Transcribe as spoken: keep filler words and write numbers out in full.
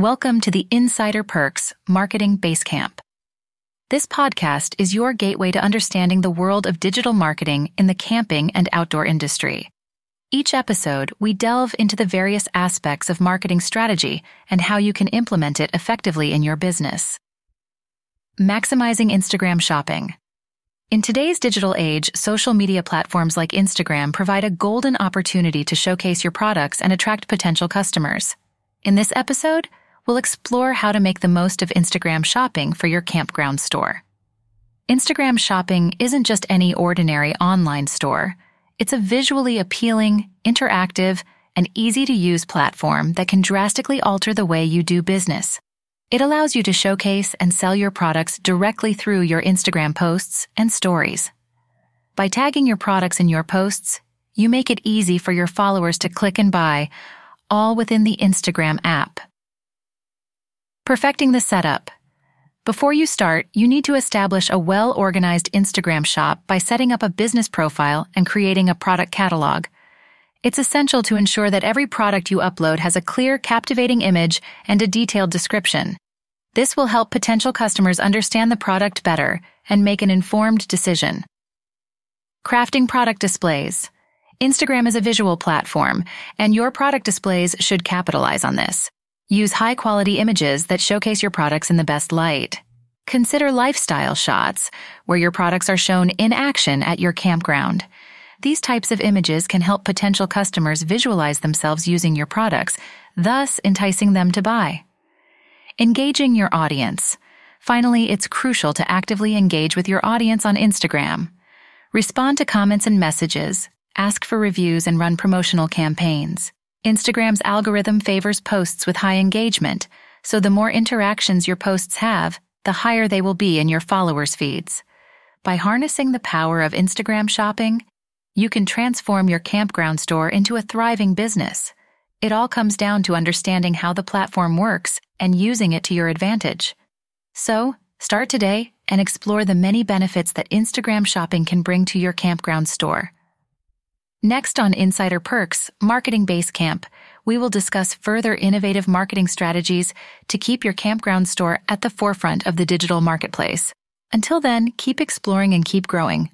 Welcome to the Insider Perks Marketing Basecamp. This podcast is your gateway to understanding the world of digital marketing in the camping and outdoor industry. Each episode, we delve into the various aspects of marketing strategy and how you can implement it effectively in your business. Maximizing Instagram shopping. In today's digital age, social media platforms like Instagram provide a golden opportunity to showcase your products and attract potential customers. In this episode, we'll explore how to make the most of Instagram shopping for your campground store. Instagram shopping isn't just any ordinary online store. It's a visually appealing, interactive, and easy-to-use platform that can drastically alter the way you do business. It allows you to showcase and sell your products directly through your Instagram posts and stories. By tagging your products in your posts, you make it easy for your followers to click and buy, all within the Instagram app. Perfecting the setup. Before you start, you need to establish a well-organized Instagram shop by setting up a business profile and creating a product catalog. It's essential to ensure that every product you upload has a clear, captivating image and a detailed description. This will help potential customers understand the product better and make an informed decision. Crafting product displays. Instagram is a visual platform, and your product displays should capitalize on this. Use high-quality images that showcase your products in the best light. Consider lifestyle shots, where your products are shown in action at your campground. These types of images can help potential customers visualize themselves using your products, thus enticing them to buy. Engaging your audience. Finally, it's crucial to actively engage with your audience on Instagram. Respond to comments and messages. Ask for reviews and run promotional campaigns. Instagram's algorithm favors posts with high engagement, so the more interactions your posts have, the higher they will be in your followers' feeds. By harnessing the power of Instagram shopping, you can transform your campground store into a thriving business. It all comes down to understanding how the platform works and using it to your advantage. So, start today and explore the many benefits that Instagram shopping can bring to your campground store. Next on Insider Perks Marketing Basecamp, we will discuss further innovative marketing strategies to keep your campground store at the forefront of the digital marketplace. Until then, keep exploring and keep growing.